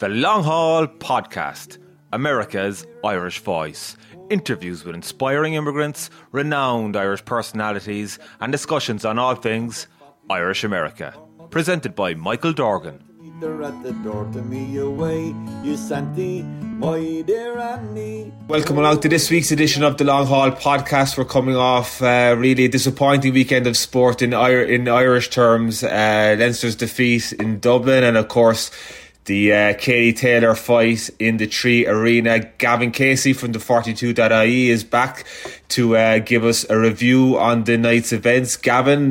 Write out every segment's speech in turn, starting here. The Long Haul Podcast, America's Irish Voice. Interviews with inspiring immigrants, renowned Irish personalities, and discussions on all things Irish America. Presented by Michael Dorgan. Welcome along to this week's edition of the Long Haul Podcast. We're coming off really a disappointing weekend of sport in Irish terms. Leinster's defeat in Dublin, and of course the Katie Taylor fight in the Three Arena. Gavan Casey from the 42.ie is back to give us a review on the night's events. Gavin,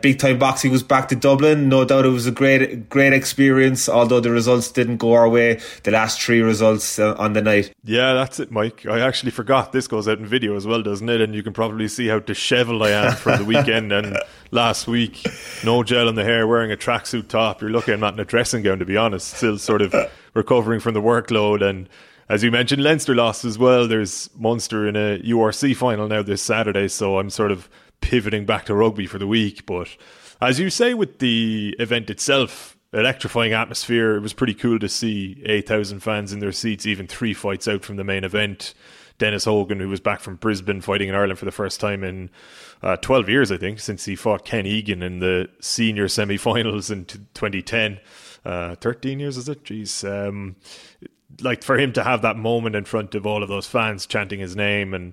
big time boxing was back to Dublin. No doubt it was a great experience, although the results didn't go our way. The last three results on the night. Yeah, that's it, Mike. I actually forgot this goes out in video as well, doesn't it? And you can probably see how disheveled I am from the weekend and last week. No gel in the hair, wearing a tracksuit top. You're lucky I'm not in a dressing gown, to be honest. Still sort of recovering from the workload. And as you mentioned, Leinster lost as well. There's Munster in a URC final now this Saturday, so I'm sort of pivoting back to rugby for the week. But as you say, with the event itself, electrifying atmosphere. It was pretty cool to see 8,000 fans in their seats, even three fights out from the main event. Dennis Hogan, who was back from Brisbane fighting in Ireland for the first time in 12 years, I think, since he fought Ken Egan in the senior semi-finals in 2010. 13 years, is it? Jeez. Like, for him to have that moment in front of all of those fans chanting his name,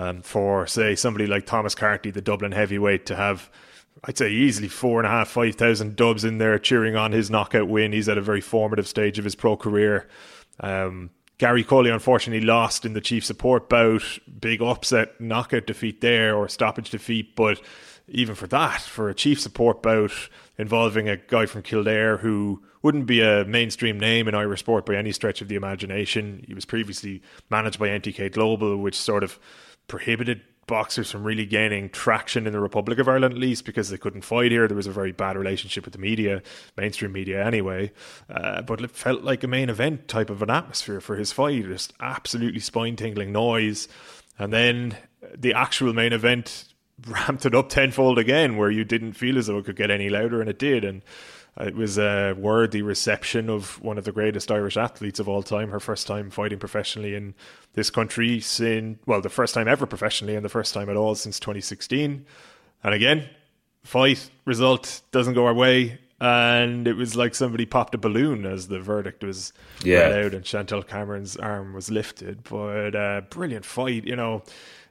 and for, say, somebody like Thomas Carty, the Dublin heavyweight, to have, I'd say, easily 4,500 Dubs in there cheering on his knockout win. He's at a very formative stage of his pro career. Gary Culley, unfortunately, lost in the chief support bout. Big upset knockout defeat there, or stoppage defeat. But even for that, for a chief support bout involving a guy from Kildare who wouldn't be a mainstream name in Irish sport by any stretch of the imagination. He was previously managed by NTK Global, which sort of prohibited boxers from really gaining traction in the Republic of Ireland, at least, because they couldn't fight here. There was a very bad relationship with the media, mainstream media anyway. But it felt like a main event type of an atmosphere for his fight. Just absolutely spine-tingling noise. And then the actual main event ramped it up tenfold again, where you didn't feel as though it could get any louder, and it did. And it was a worthy reception of one of the greatest Irish athletes of all time. Her first time fighting professionally in this country the first time ever professionally and the first time at all since 2016. And again, fight result doesn't go our way. And it was like somebody popped a balloon as the verdict was read out and Chantelle Cameron's arm was lifted. But a brilliant fight. You know,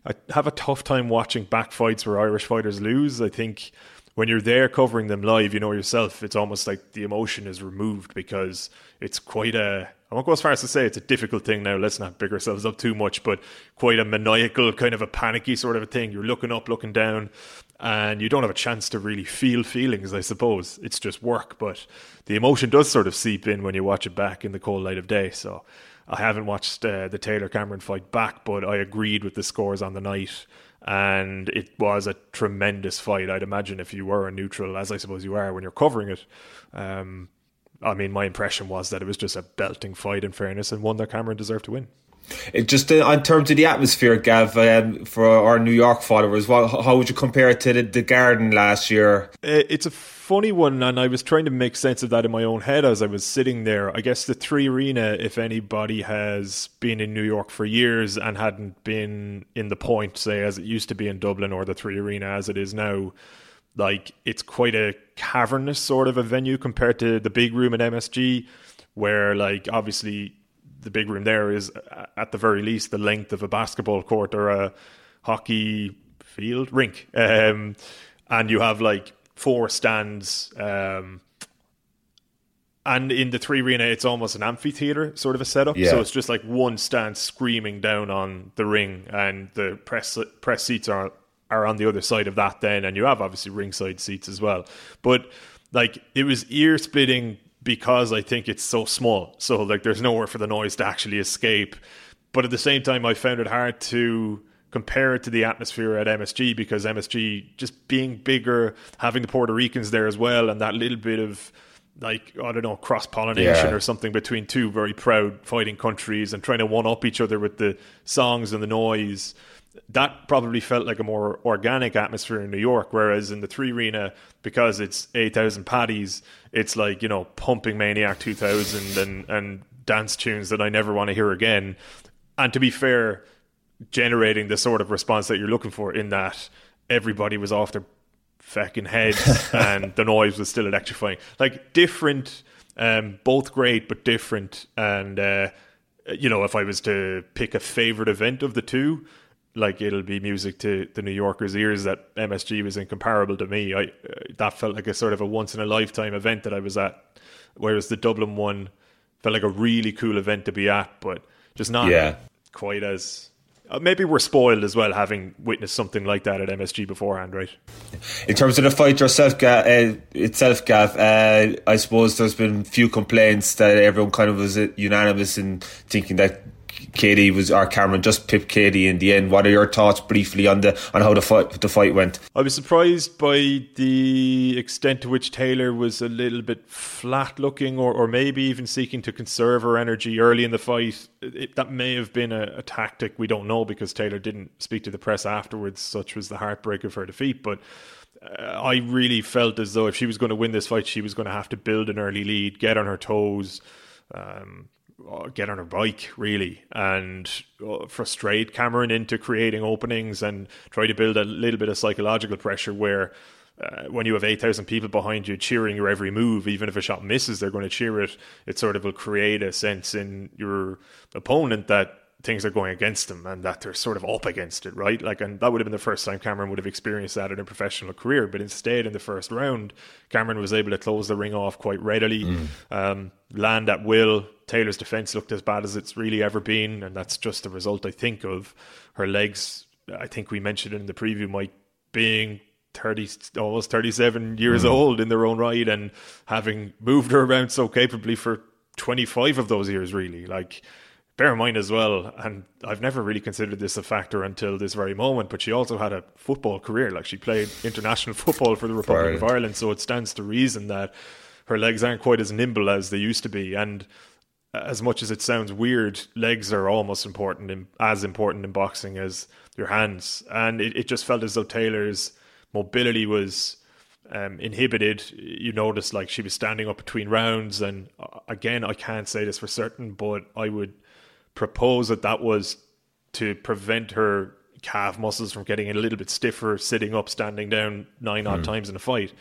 I have a tough time watching back fights where Irish fighters lose. I think when you're there covering them live, you know yourself, it's almost like the emotion is removed because it's quite a, I won't go as far as to say it's a difficult thing now, let's not big ourselves up too much, but quite a maniacal, kind of a panicky sort of a thing. You're looking up, looking down, and you don't have a chance to really feel feelings, I suppose. It's just work, but the emotion does sort of seep in when you watch it back in the cold light of day. So I haven't watched the Taylor Cameron fight back, but I agreed with the scores on the night. And it was a tremendous fight. I'd imagine if you were a neutral, as I suppose you are when you're covering it, I mean, my impression was that it was just a belting fight, in fairness, and one that Cameron deserved to win. It just in terms of the atmosphere, Gav, for our New York followers, how would you compare it to the Garden last year? It's a funny one, and I was trying to make sense of that in my own head as I was sitting there. I guess the Three Arena, if anybody has been in New York for years and hadn't been in the Point, say, as it used to be in Dublin, or the Three Arena as it is now, like, it's quite a cavernous sort of a venue compared to the big room at MSG, where, like, obviously the big room there is at the very least the length of a basketball court or a hockey field rink. And you have like four stands. And in the Three Arena, it's almost an amphitheater sort of a setup. Yeah. So it's just like one stand screaming down on the ring, and the press seats are on the other side of that then. And you have obviously ringside seats as well. But like, it was ear splitting, because I think it's so small. So like, there's nowhere for the noise to actually escape. But at the same time, I found it hard to compare it to the atmosphere at MSG, because MSG, just being bigger, having the Puerto Ricans there as well, and that little bit of, like, I don't know, cross-pollination or something between two very proud fighting countries and trying to one-up each other with the songs and the noise. that probably felt like a more organic atmosphere in New York, whereas in the Three Arena, because it's 8,000 paddies, it's like, you know, pumping Maniac 2000 and dance tunes that I never want to hear again. And to be fair, generating the sort of response that you're looking for, in that everybody was off their fucking heads and the noise was still electrifying. Like, different, both great but different. And you know, if I was to pick a favorite event of the two, like, it'll be music to the New Yorkers' ears that MSG was incomparable to me. That felt like a sort of a once in a lifetime event that I was at, whereas the Dublin one felt like a really cool event to be at, but just not quite as. Maybe we're spoiled as well, having witnessed something like that at MSG beforehand, right? In terms of the fight itself, Gav, I suppose there's been few complaints that everyone kind of was unanimous in thinking that Katie was, or Cameron just pipped Katie in the end. What are your thoughts briefly on how the fight went? I was surprised by the extent to which Taylor was a little bit flat looking, or maybe even seeking to conserve her energy early in the fight. That may have been a tactic, we don't know, because Taylor didn't speak to the press afterwards, such was the heartbreak of her defeat. But I really felt as though if she was going to win this fight, she was going to have to build an early lead, get on her toes, get on her bike really, and frustrate Cameron into creating openings and try to build a little bit of psychological pressure where when you have 8,000 people behind you cheering your every move, even if a shot misses, they're going to cheer it. It sort of will create a sense in your opponent that things are going against them and that they're sort of up against it, right? Like, and that would have been the first time Cameron would have experienced that in a professional career, but instead in the first round Cameron was able to close the ring off quite readily, land at will. Taylor's defense looked as bad as it's really ever been, and that's just the result, I think, of her legs. I think we mentioned it in the preview, Mike, being almost 37 years old in their own right, and having moved her around so capably for 25 of those years really. Like, bear in mind as well, and I've never really considered this a factor until this very moment, but she also had a football career. Like, she played international football for the Republic of Ireland, so it stands to reason that her legs aren't quite as nimble as they used to be. And as much as it sounds weird, legs are almost as important in boxing as your hands. And it just felt as though Taylor's mobility was inhibited. You noticed, like, she was standing up between rounds, and again, I can't say this for certain, but I would propose that was to prevent her calf muscles from getting a little bit stiffer sitting up, standing down 9 odd times in a fight.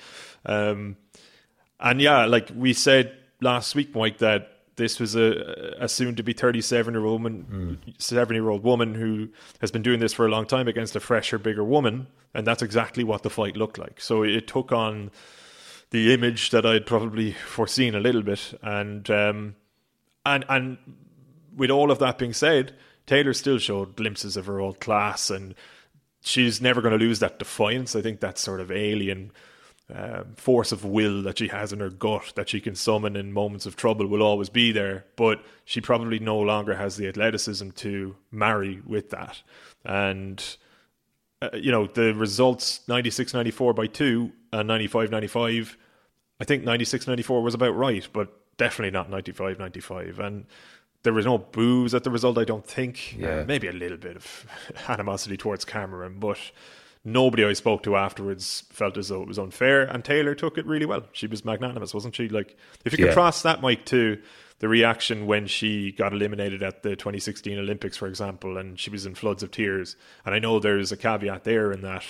And yeah, like we said last week, Mike, that this was a soon to be 37-year-old woman who has been doing this for a long time against a fresher, bigger woman, and that's exactly what the fight looked like. So it took on the image that I'd probably foreseen a little bit, and with all of that being said, Taylor still showed glimpses of her old class, and she's never going to lose that defiance. I think that sort of alien force of will that she has in her gut that she can summon in moments of trouble will always be there, but she probably no longer has the athleticism to marry with that. And, you know, the results 96-94 by 2 and 95-95, I think 96-94 was about right, but definitely not 95-95. And there was no boos at the result, I don't think. Yeah. Maybe a little bit of animosity towards Cameron, but nobody I spoke to afterwards felt as though it was unfair, and Taylor took it really well. She was magnanimous, wasn't she? Like, if you contrast that, Mike, to the reaction when she got eliminated at the 2016 Olympics, for example, and she was in floods of tears. And I know there's a caveat there in that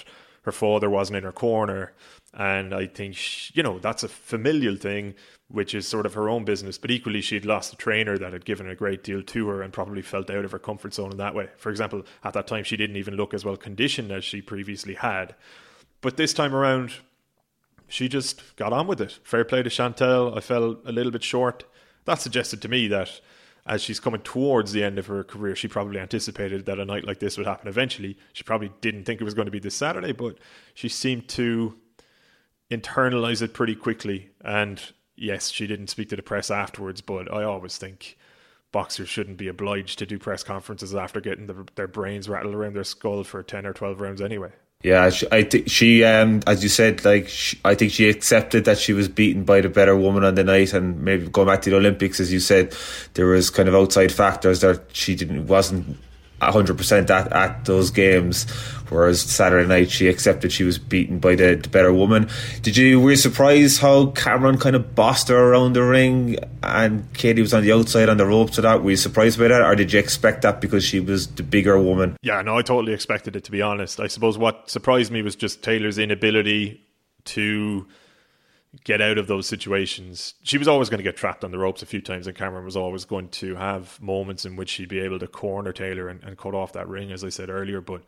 her father wasn't in her corner, and I think she, you know, that's a familial thing, which is sort of her own business, but equally she'd lost a trainer that had given a great deal to her and probably felt out of her comfort zone in that way. For example, at that time she didn't even look as well conditioned as she previously had, but this time around she just got on with it. Fair play to Chantelle. I fell a little bit short. That suggested to me that as she's coming towards the end of her career, she probably anticipated that a night like this would happen eventually. She probably didn't think it was going to be this Saturday, but she seemed to internalize it pretty quickly. And yes, she didn't speak to the press afterwards, but I always think boxers shouldn't be obliged to do press conferences after getting their brains rattled around their skull for 10 or 12 rounds anyway. Yeah, I think she, as you said, like I think she accepted that she was beaten by the better woman on the night, and maybe going back to the Olympics, as you said, there was kind of outside factors that she wasn't 100% at those games, whereas Saturday night she accepted she was beaten by the better woman. Were you surprised how Cameron kind of bossed her around the ring and Katie was on the outside on the ropes to that? Were you surprised by that, or did you expect that because she was the bigger woman? Yeah, no, I totally expected it, to be honest. I suppose what surprised me was just Taylor's inability to get out of those situations. She was always going to get trapped on the ropes a few times, and Cameron was always going to have moments in which she'd be able to corner Taylor and cut off that ring, as I said earlier. But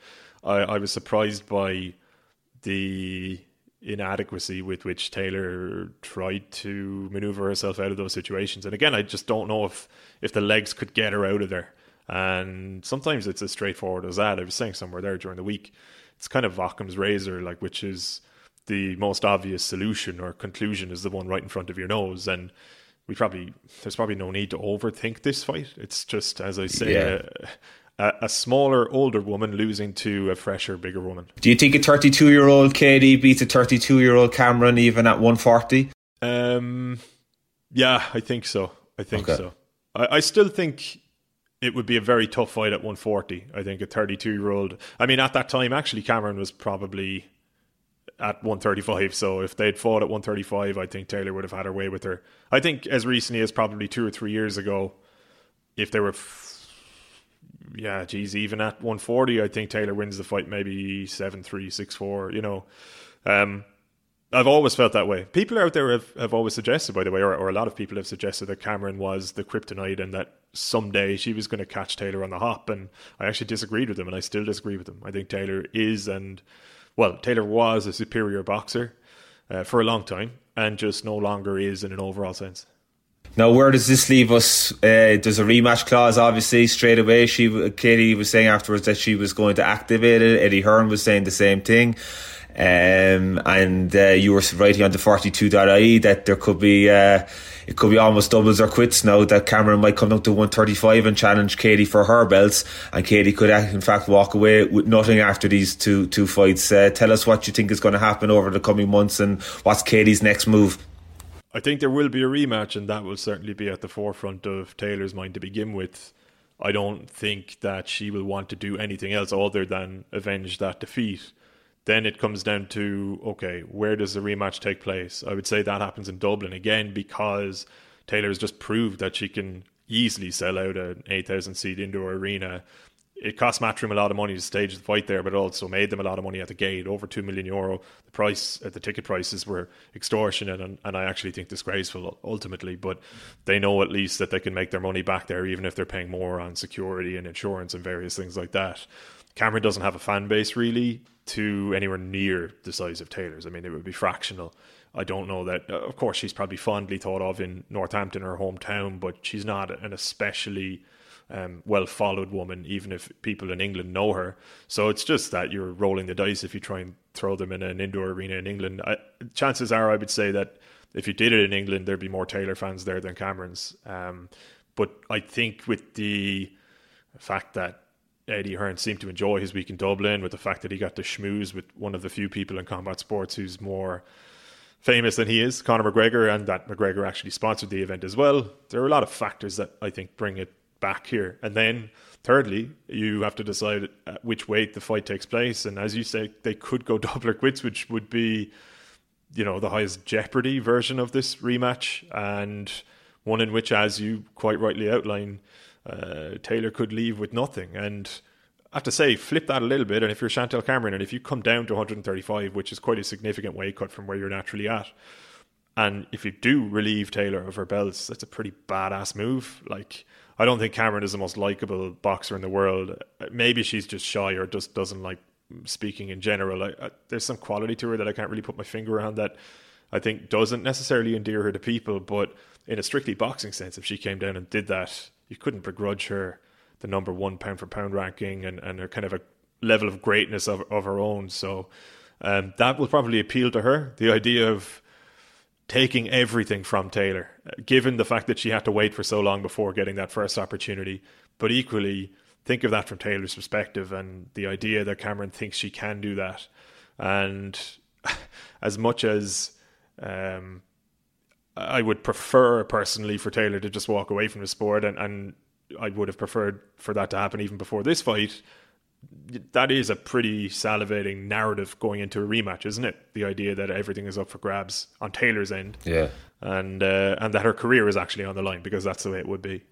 I was surprised by the inadequacy with which Taylor tried to maneuver herself out of those situations. And again, I just don't know if the legs could get her out of there. And sometimes it's as straightforward as that. I was saying somewhere there during the week, it's kind of Occam's razor, like, which is the most obvious solution or conclusion is the one right in front of your nose. And there's probably no need to overthink this fight. It's just, as I say, a smaller, older woman losing to a fresher, bigger woman. Do you think a 32-year-old Katie beats a 32-year-old Cameron even at 140? Yeah, I think so. I think so. I still think it would be a very tough fight at 140. I think a 32-year-old... I mean, at that time, actually, Cameron was probably at 135, so if they'd fought at 135, I think Taylor would have had her way with her. I think as recently as probably 2 or 3 years ago, if they were even at 140, I think Taylor wins the fight maybe 7-3, 6-4, you know. I've always felt that way. People out there have always suggested, by the way, or a lot of people have suggested, that Cameron was the kryptonite and that someday she was going to catch Taylor on the hop, and I actually disagreed with them, and I still disagree with them. I think Taylor is Taylor was a superior boxer for a long time, and just no longer is in an overall sense. Now, where does this leave us? There's a rematch clause, obviously, straight away. Katie was saying afterwards that she was going to activate it. Eddie Hearn was saying the same thing. And you were writing on the 42.ie that there could be it could be almost doubles or quits now, that Cameron might come down to 135 and challenge Katie for her belts, and Katie could in fact walk away with nothing after these two fights. Tell us what you think is going to happen over the coming months, and what's Katie's next move? I think there will be a rematch, and that will certainly be at the forefront of Taylor's mind to begin with. I don't think that she will want to do anything else other than avenge that defeat. Then it comes down to, okay, where does the rematch take place? I would say that happens in Dublin again, because Taylor has just proved that she can easily sell out an 8,000-seat indoor arena. It cost Matchroom a lot of money to stage the fight there, but it also made them a lot of money at the gate, over €2 million. The ticket prices were extortionate and I actually think disgraceful ultimately, but they know at least that they can make their money back there, even if they're paying more on security and insurance and various things like that. Cameron doesn't have a fan base really to anywhere near the size of Taylor's. I mean, it would be fractional. I don't know that. Of course, she's probably fondly thought of in Northampton, her hometown, but she's not an especially well-followed woman, even if people in England know her. So it's just that you're rolling the dice if you try and throw them in an indoor arena in England. Chances are, I would say that if you did it in England, there'd be more Taylor fans there than Cameron's. But I think with the fact that Eddie Hearn seemed to enjoy his week in Dublin, with the fact that he got to schmooze with one of the few people in combat sports who's more famous than he is, Conor McGregor, and that McGregor actually sponsored the event as well. There are a lot of factors that I think bring it back here. And then thirdly, you have to decide at which weight the fight takes place. And as you say, they could go double or quits, which would be, you know, the highest jeopardy version of this rematch, and one in which, as you quite rightly outline, Taylor could leave with nothing. And I have to say, flip that a little bit, and if you're Chantelle Cameron and if you come down to 135, which is quite a significant weight cut from where you're naturally at, and if you do relieve Taylor of her belts, that's a pretty badass move. Like, I don't think Cameron is the most likable boxer in the world. Maybe she's just shy or just doesn't like speaking in general. There's some quality to her that I can't really put my finger on that I think doesn't necessarily endear her to people, but in a strictly boxing sense, if she came down and did that, you couldn't begrudge her the number one pound for pound ranking and her kind of a level of greatness of her own. So that will probably appeal to her, the idea of taking everything from Taylor, given the fact that she had to wait for so long before getting that first opportunity. But equally, think of that from Taylor's perspective, and the idea that Cameron thinks she can do that. And as much as I would prefer personally for Taylor to just walk away from the sport and I would have preferred for that to happen even before this fight. That is a pretty salivating narrative going into a rematch, isn't it? The idea that everything is up for grabs on Taylor's end, yeah, and that her career is actually on the line, because that's the way it would be.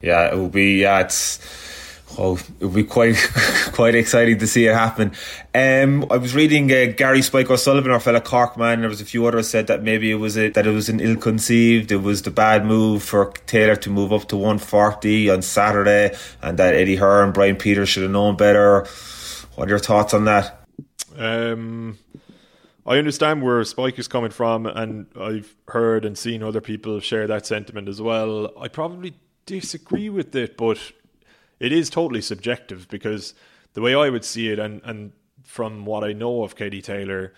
Yeah, it will be. Yeah, it would be quite exciting to see it happen. I was reading Gary Spike O'Sullivan, our fellow Cork man, and there was a few others said that maybe it was an ill-conceived, it was the bad move for Taylor to move up to 140 on Saturday, and that Eddie Hearn and Brian Peters should have known better. What are your thoughts on that? I understand where Spike is coming from, and I've heard and seen other people share that sentiment as well. I probably disagree with it, but it is totally subjective, because the way I would see it, and from what I know of Katie Taylor,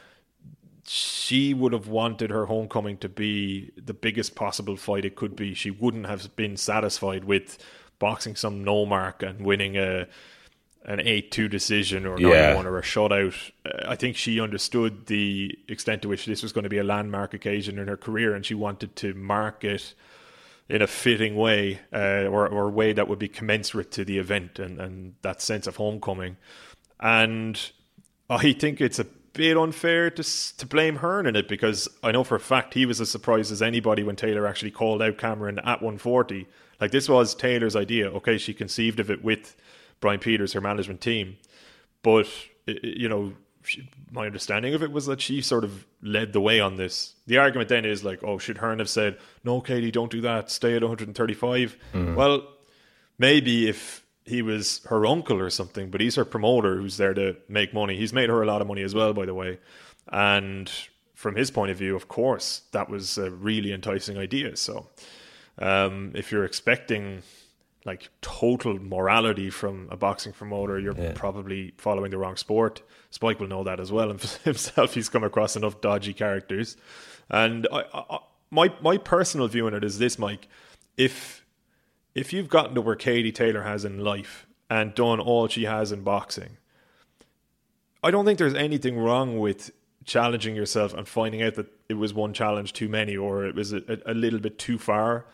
she would have wanted her homecoming to be the biggest possible fight it could be. She wouldn't have been satisfied with boxing some no mark and winning an 8-2 decision or 9-1 or a shutout. I think she understood the extent to which this was going to be a landmark occasion in her career, and she wanted to mark it in a fitting way, or a way that would be commensurate to the event and that sense of homecoming. And I think it's a bit unfair to blame Hearn in it, because I know for a fact he was as surprised as anybody when Taylor actually called out Cameron at 140. Like, this was Taylor's idea. Okay, she conceived of it with Brian Peters, her management team. But, you know, my understanding of it was that she sort of led the way on this. The argument then is like, oh, should Hearn have said, no, Katie, don't do that, stay at 135? Mm. Well, maybe if he was her uncle or something, but he's her promoter who's there to make money. He's made her a lot of money as well, by the way. And from his point of view, of course, that was a really enticing idea. So if you're expecting like total morality from a boxing promoter, you're probably following the wrong sport. Spike will know that as well, and himself, he's come across enough dodgy characters. And my personal view on it is this, Mike: if you've gotten to where Katie Taylor has in life and done all she has in boxing, I don't think there's anything wrong with challenging yourself and finding out that it was one challenge too many, or it was a little bit too far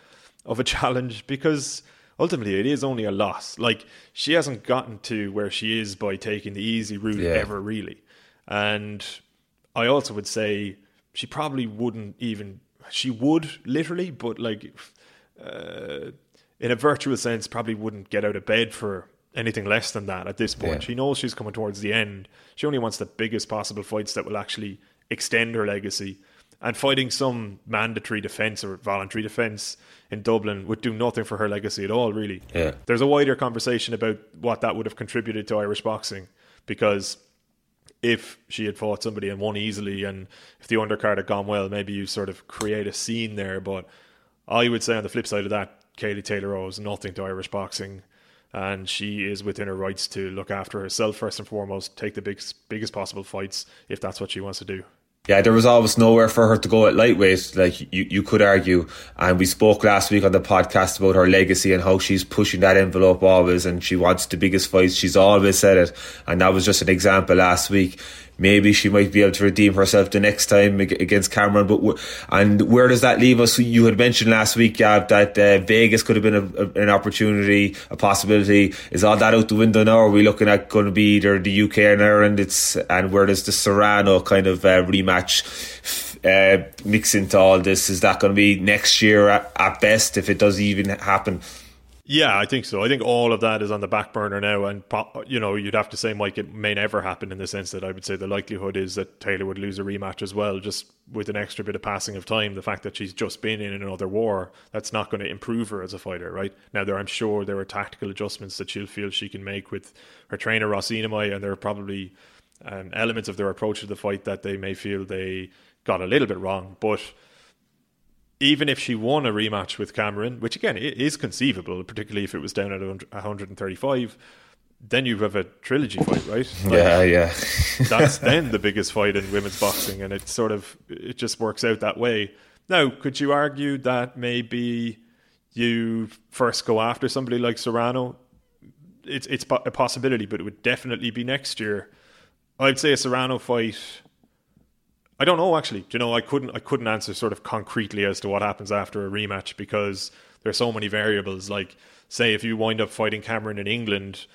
of a challenge, because ultimately, it is only a loss. Like, she hasn't gotten to where she is by taking the easy route ever, really. And I also would say she probably wouldn't even... She would, literally, but, like, in a virtual sense, probably wouldn't get out of bed for anything less than that at this point. Yeah. She knows she's coming towards the end. She only wants the biggest possible fights that will actually extend her legacy. And fighting some mandatory defence or voluntary defence in Dublin would do nothing for her legacy at all, really. Yeah. There's a wider conversation about what that would have contributed to Irish boxing, because if she had fought somebody and won easily, and if the undercard had gone well, maybe you sort of create a scene there. But I would say on the flip side of that, Katie Taylor owes nothing to Irish boxing, and she is within her rights to look after herself first and foremost, take the biggest possible fights if that's what she wants to do. Yeah, there was almost nowhere for her to go at lightweight, like you could argue. And we spoke last week on the podcast about her legacy and how she's pushing that envelope always, and she wants the biggest fights. She's always said it. And that was just an example last week. Maybe she might be able to redeem herself the next time against Cameron. And where does that leave us? You had mentioned last week, Gav, that Vegas could have been an opportunity, a possibility. Is all that out the window now? Are we looking at going to be either the UK and Ireland? And where does the Serrano kind of rematch mix into all this? Is that going to be next year at best, if it does even happen? Yeah, I think so. I think all of that is on the back burner now, and you know, you'd have to say, Mike, it may never happen, in the sense that I would say the likelihood is that Taylor would lose a rematch as well, just with an extra bit of passing of time. The fact that she's just been in another war, that's not going to improve her as a fighter, right? Now, I'm sure there are tactical adjustments that she'll feel she can make with her trainer, Ross Inamai, and there are probably elements of their approach to the fight that they may feel they got a little bit wrong, but... Even if she won a rematch with Cameron, which again is conceivable, particularly if it was down at 135, then you have a trilogy fight, right? Like, yeah. That's then the biggest fight in women's boxing, and it just works out that way. Now, could you argue that maybe you first go after somebody like Serrano? It's a possibility, but it would definitely be next year. I'd say a Serrano fight... I don't know, actually. Do you know, I couldn't answer sort of concretely as to what happens after a rematch, because there's so many variables. Like, say if you wind up fighting Cameron in England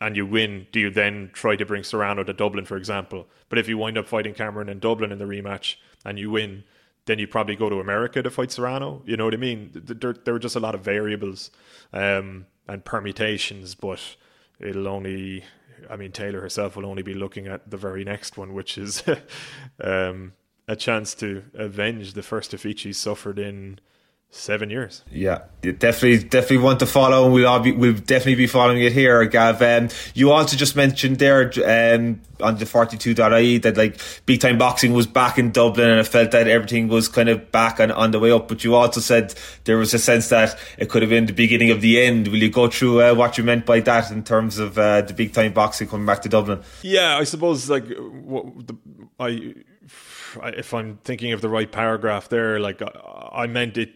and you win, do you then try to bring Serrano to Dublin, for example? But if you wind up fighting Cameron in Dublin in the rematch and you win, then you probably go to America to fight Serrano. You know what I mean? There were just a lot of variables and permutations, but Taylor herself will only be looking at the very next one, which is a chance to avenge the first defeat she suffered in 7 years. Yeah, definitely want to follow, and we'll definitely be following it here, Gav. You also just mentioned there on the 42.ie that like big time boxing was back in Dublin, and I felt that everything was kind of back on the way up. But you also said there was a sense that it could have been the beginning of the end. Will you go through what you meant by that in terms of the big time boxing coming back to Dublin? Yeah, I suppose like if I'm thinking of the right paragraph there, like I meant it,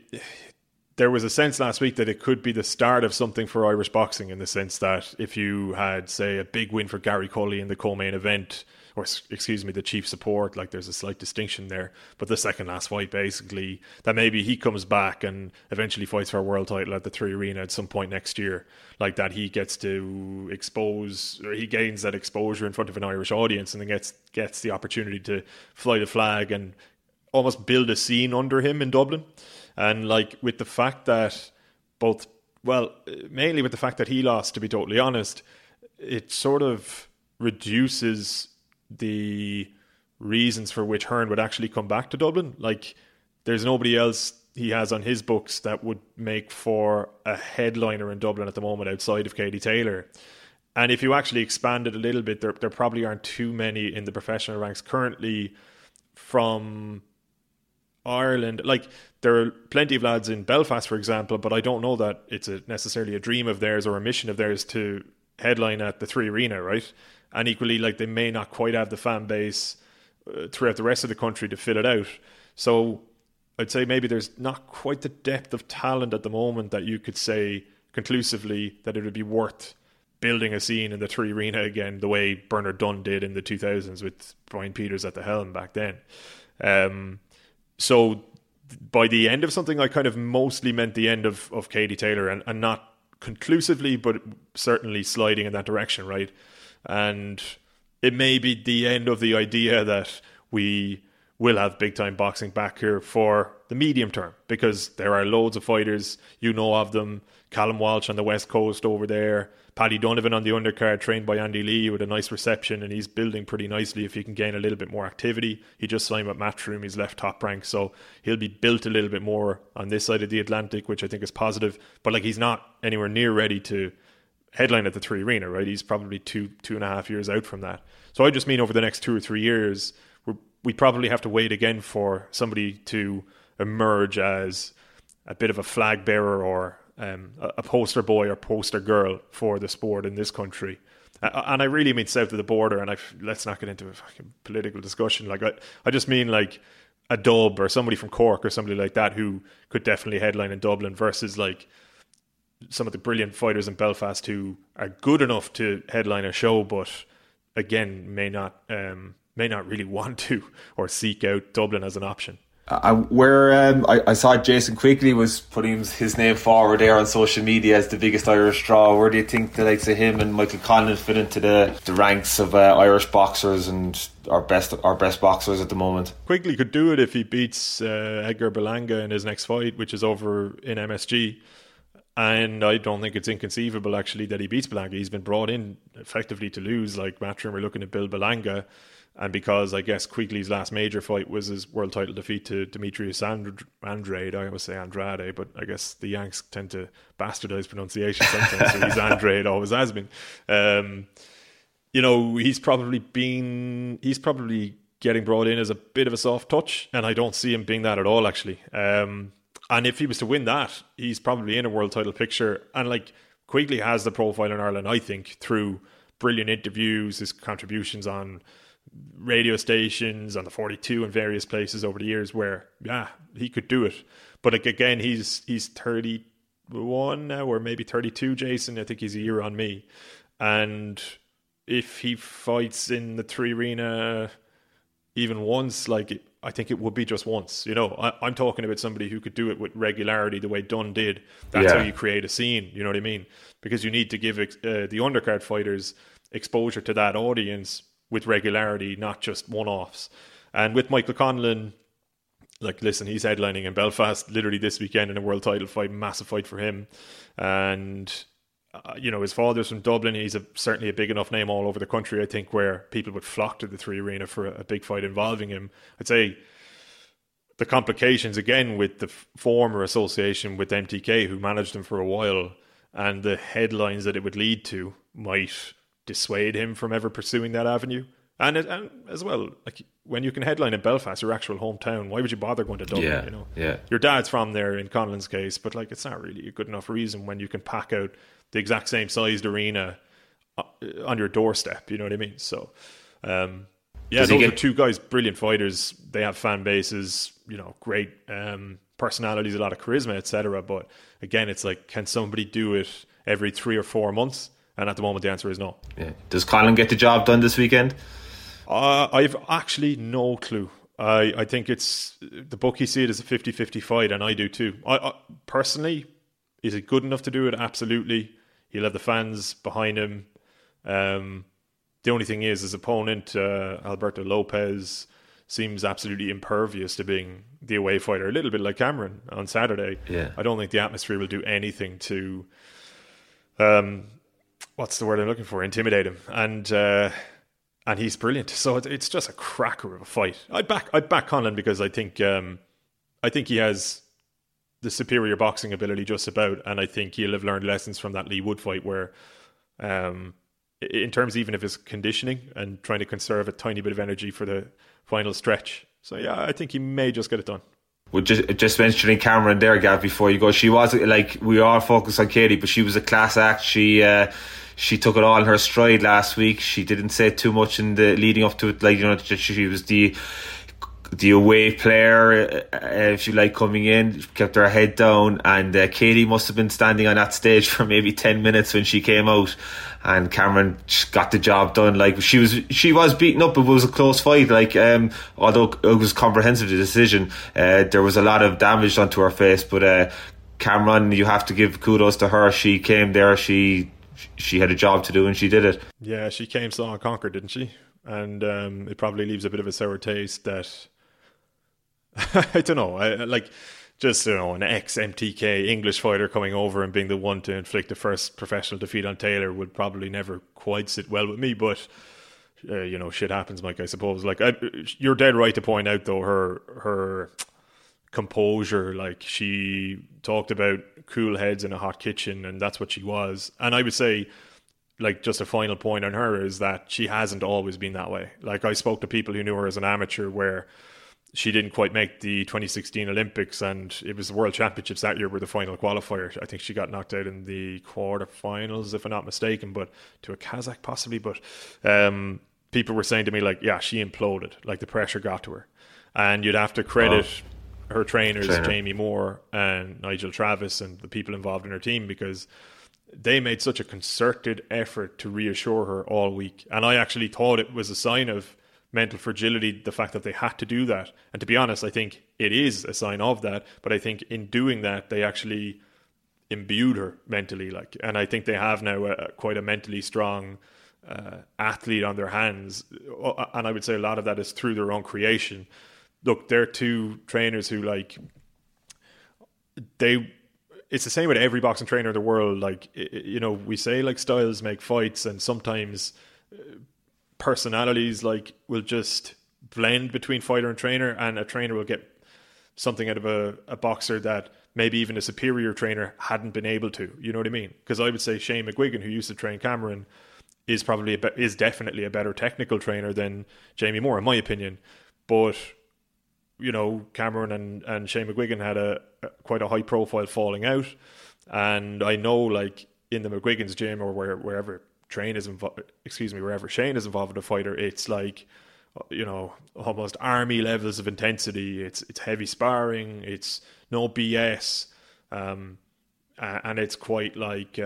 there was a sense last week that it could be the start of something for Irish boxing, in the sense that if you had, say, a big win for Gary Culley in the co-main event, or excuse me, the chief support, like there's a slight distinction there, but the second last fight basically, that maybe he comes back and eventually fights for a world title at the Three Arena at some point next year, like that he gets to expose, or he gains that exposure in front of an Irish audience, and then gets the opportunity to fly the flag and almost build a scene under him in Dublin. And like with the fact that mainly with the fact that he lost, to be totally honest, it sort of reduces the reasons for which Hearn would actually come back to Dublin. Like there's nobody else he has on his books that would make for a headliner in Dublin at the moment outside of Katie Taylor. And if you actually expand it a little bit, there probably aren't too many in the professional ranks currently from Ireland. Like there are plenty of lads in Belfast, for example, but I don't know that it's necessarily a dream of theirs or a mission of theirs to headline at the Three Arena, right? And equally, like they may not quite have the fan base throughout the rest of the country to fill it out. So I'd say maybe there's not quite the depth of talent at the moment that you could say conclusively that it would be worth building a scene in the Three Arena again, the way Bernard Dunne did in the 2000s with Brian Peters at the helm back then. So by the end of something, I kind of mostly meant the end of Katie Taylor, and not conclusively, but certainly sliding in that direction, right? And it may be the end of the idea that we will have big time boxing back here for the medium term, because there are loads of fighters, you know of them. Callum Walsh on the West Coast over there, Paddy Donovan on the undercard, trained by Andy Lee with a nice reception, and he's building pretty nicely if he can gain a little bit more activity. He just signed with Matchroom, he's left Top Rank, so he'll be built a little bit more on this side of the Atlantic, which I think is positive. But like he's not anywhere near ready to headline at the Three Arena, right? He's probably two and a half years out from that. So I just mean over the next 2 or 3 years, we probably have to wait again for somebody to emerge as a bit of a flag bearer or a poster boy or poster girl for the sport in this country. And I really mean south of the border, and let's not get into a fucking political discussion. Like I just mean like a dub or somebody from Cork or somebody like that who could definitely headline in Dublin, versus like some of the brilliant fighters in Belfast who are good enough to headline a show, but again may not really want to or seek out Dublin as an option. I saw Jason Quigley was putting his name forward there on social media as the biggest Irish draw. Where do you think the likes of him and Michael Conlan fit into the ranks of Irish boxers and our best boxers at the moment? Quigley could do it if he beats Edgar Belanga in his next fight, which is over in MSG. And I don't think it's inconceivable, actually, that he beats Belanga. He's been brought in effectively to lose. Like Matchroom were looking to build Belanga. And because I guess Quigley's last major fight was his world title defeat to Demetrius Andrade, I always say Andrade, but I guess the Yanks tend to bastardize pronunciation sometimes, so he's Andrade, always has been. He's probably getting brought in as a bit of a soft touch, and I don't see him being that at all, actually. And if he was to win that, he's probably in a world title picture. And like Quigley has the profile in Ireland, I think, through brilliant interviews, his contributions on radio stations, on the 42 and various places over the years, where he could do it. But like, again, he's 31 now, or maybe 32, Jason. I think he's a year on me, and if he fights in the Three Arena even once, like I think it would be just once. You know, I'm talking about somebody who could do it with regularity the way Dunne did. That's how you create a scene. You know what I mean? Because you need to give the undercard fighters exposure to that audience with regularity, not just one-offs. And with Michael Conlan, like, listen, he's headlining in Belfast literally this weekend in a world title fight, massive fight for him. And, you know, his father's from Dublin. He's certainly a big enough name all over the country, I think, where people would flock to the Three Arena for a big fight involving him. I'd say the complications, again, with the former association with MTK, who managed him for a while, and the headlines that it would lead to might dissuade him from ever pursuing that avenue. And as well, like, when you can headline in Belfast, your actual hometown, why would you bother going to Dublin? Yeah, you know, your dad's from there in Conlan's case, but like, it's not really a good enough reason when you can pack out the exact same sized arena on your doorstep. You know what I mean? So, those are two guys, brilliant fighters. They have fan bases, you know, great personalities, a lot of charisma, etc. But again, it's like, can somebody do it every 3 or 4 months? And at the moment, the answer is no. Yeah. Does Conlan get the job done this weekend? I've actually no clue. I think it's the bookies see it as a 50-50 fight, and I do too. I personally, is it good enough to do it? Absolutely. He'll have the fans behind him. The only thing is his opponent, Alberto Lopez, seems absolutely impervious to being the away fighter, a little bit like Cameron on Saturday. Yeah. I don't think the atmosphere will do anything to, what's the word I'm looking for? Intimidate him. And he's brilliant, so it's just a cracker of a fight. I'd back Conlan because I think he has the superior boxing ability just about, and I think he'll have learned lessons from that Lee Wood fight where, in terms even of his conditioning and trying to conserve a tiny bit of energy for the final stretch. So yeah, I think he may just get it done. Well, just mentioning Cameron there, Gav, before you go, she was like, we are focused on Katie, but she was a class act. She took it all in her stride last week. She didn't say too much in the leading up to it. Like, you know, she was the away player, if you like, coming in, kept her head down. And Katie must have been standing on that stage for maybe 10 minutes when she came out. And Cameron got the job done. Like, she was beaten up, but it was a close fight. Like, although it was comprehensive, the decision, there was a lot of damage done to her face. But Cameron, you have to give kudos to her. She came there. She had a job to do and she did it. Yeah, she came saw and conquered, didn't she? And it probably leaves a bit of a sour taste that I don't know. An ex-MTK English fighter coming over and being the one to inflict the first professional defeat on Taylor would probably never quite sit well with me. But you know, shit happens, Mike. I suppose. Like, you're dead right to point out though her composure. Like, she talked about cool heads in a hot kitchen, and that's what she was. And I would say, like, just a final point on her is that she hasn't always been that way. Like, I spoke to people who knew her as an amateur where she didn't quite make the 2016 Olympics, and it was the World Championships that year were the final qualifier. I think she got knocked out in the quarterfinals, if I'm not mistaken, but to a Kazakh possibly. But people were saying to me, like, yeah, she imploded. Like, the pressure got to her. And you'd have to credit her trainers, Jamie Moore and Nigel Travis, and the people involved in her team, because they made such a concerted effort to reassure her all week. And I actually thought it was a sign of mental fragility, the fact that they had to do that. And to be honest, I think it is a sign of that. But I think in doing that, they actually imbued her mentally. Like, and I think they have now quite a mentally strong athlete on their hands. And I would say a lot of that is through their own creation. Look, they're two trainers who, like, they... It's the same with every boxing trainer in the world. Like, you know, we say, like, styles make fights, and sometimes personalities, like, will just blend between fighter and trainer, and a trainer will get something out of a boxer that maybe even a superior trainer hadn't been able to. You know what I mean? Because I would say Shane McGuigan, who used to train Cameron, is probably is definitely a better technical trainer than Jamie Moore, in my opinion. But, you know, Cameron and Shane McGuigan had a quite a high profile falling out, and I know, like, in the McGuigan's gym or wherever Shane is involved with a fighter, it's like, you know, almost army levels of intensity. It's heavy sparring, it's no BS, and it's quite like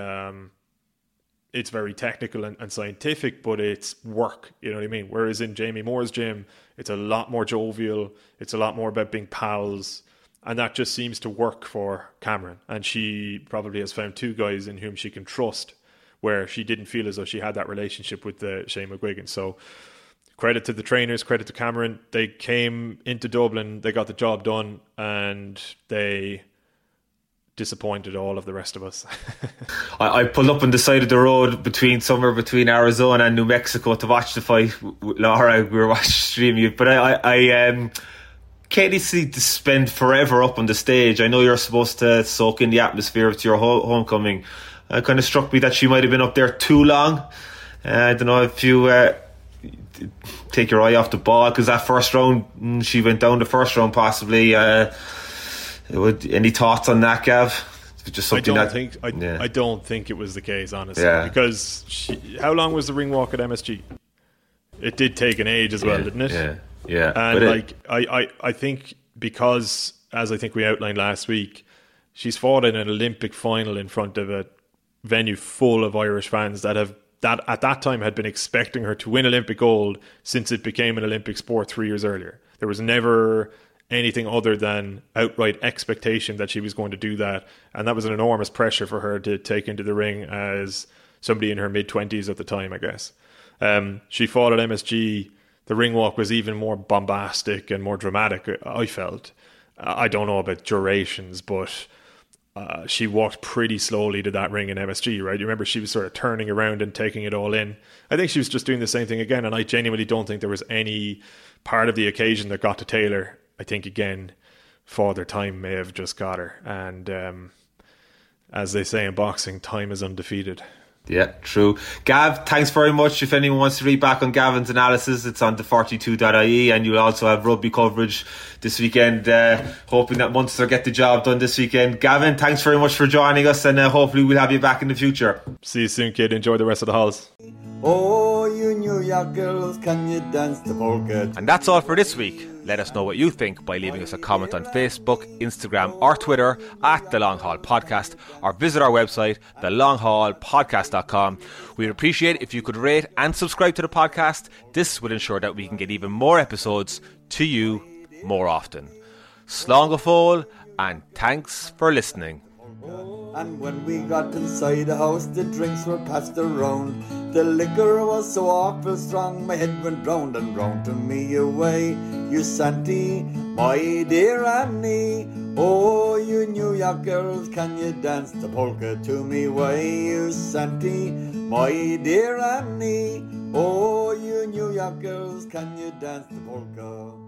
it's very technical and scientific, but it's work, you know what I mean? Whereas in Jamie Moore's gym, it's a lot more jovial, it's a lot more about being pals, and that just seems to work for Cameron. And she probably has found two guys in whom she can trust, where she didn't feel as though she had that relationship with Shane McGuigan. So credit to the trainers, credit to Cameron. They came into Dublin, they got the job done, and they disappointed all of the rest of us. I pulled up on the side of the road somewhere between Arizona and New Mexico to watch the fight. Laura, we were watching stream you, but I Katie seemed to spend forever up on the stage. I know you're supposed to soak in the atmosphere. It's your homecoming. It kind of struck me that she might have been up there too long. I don't know if you take your eye off the ball, because that first round, she went down the first round possibly. Any thoughts on that, Gav? Just something I don't think it was the case, honestly. Yeah. Because how long was the ring walk at MSG? It did take an age as well, didn't it? Yeah, yeah. And I think because, as I think we outlined last week, she's fought in an Olympic final in front of a venue full of Irish fans that at that time had been expecting her to win Olympic gold since it became an Olympic sport 3 years earlier. There was never anything other than outright expectation that she was going to do that, and that was an enormous pressure for her to take into the ring as somebody in her mid-20s at the time, I guess. She fought at MSG. The ring walk was even more bombastic and more dramatic, I felt. I don't know about durations, but she walked pretty slowly to that ring in MSG, right? You remember she was sort of turning around and taking it all in. I think she was just doing the same thing again, and I genuinely don't think there was any part of the occasion that got to Taylor. I think, again, Father Time may have just got her. And as they say in boxing, time is undefeated. Yeah, true. Gav, thanks very much. If anyone wants to read back on Gavan's analysis, it's on the42.ie, and you'll also have rugby coverage this weekend, hoping that Munster get the job done this weekend. Gavan, thanks very much for joining us, and hopefully we'll have you back in the future. See you soon, kid. Enjoy the rest of the halls. Oh, you New York girls, can you dance the polka? And that's all for this week. Let us know what you think by leaving us a comment on Facebook, Instagram or Twitter at The Long Haul Podcast, or visit our website thelonghaulpodcast.com. We'd appreciate if you could rate and subscribe to the podcast. This would ensure that we can get even more episodes to you more often. Slán go fóill, and thanks for listening. And when we got inside the house, the drinks were passed around. The liquor was so awful strong, my head went round and round. To me away, you Santy, my dear Annie. Oh, you New York girls, can you dance the polka to me way? You Santy, my dear Annie. Oh, you New York girls, can you dance the polka?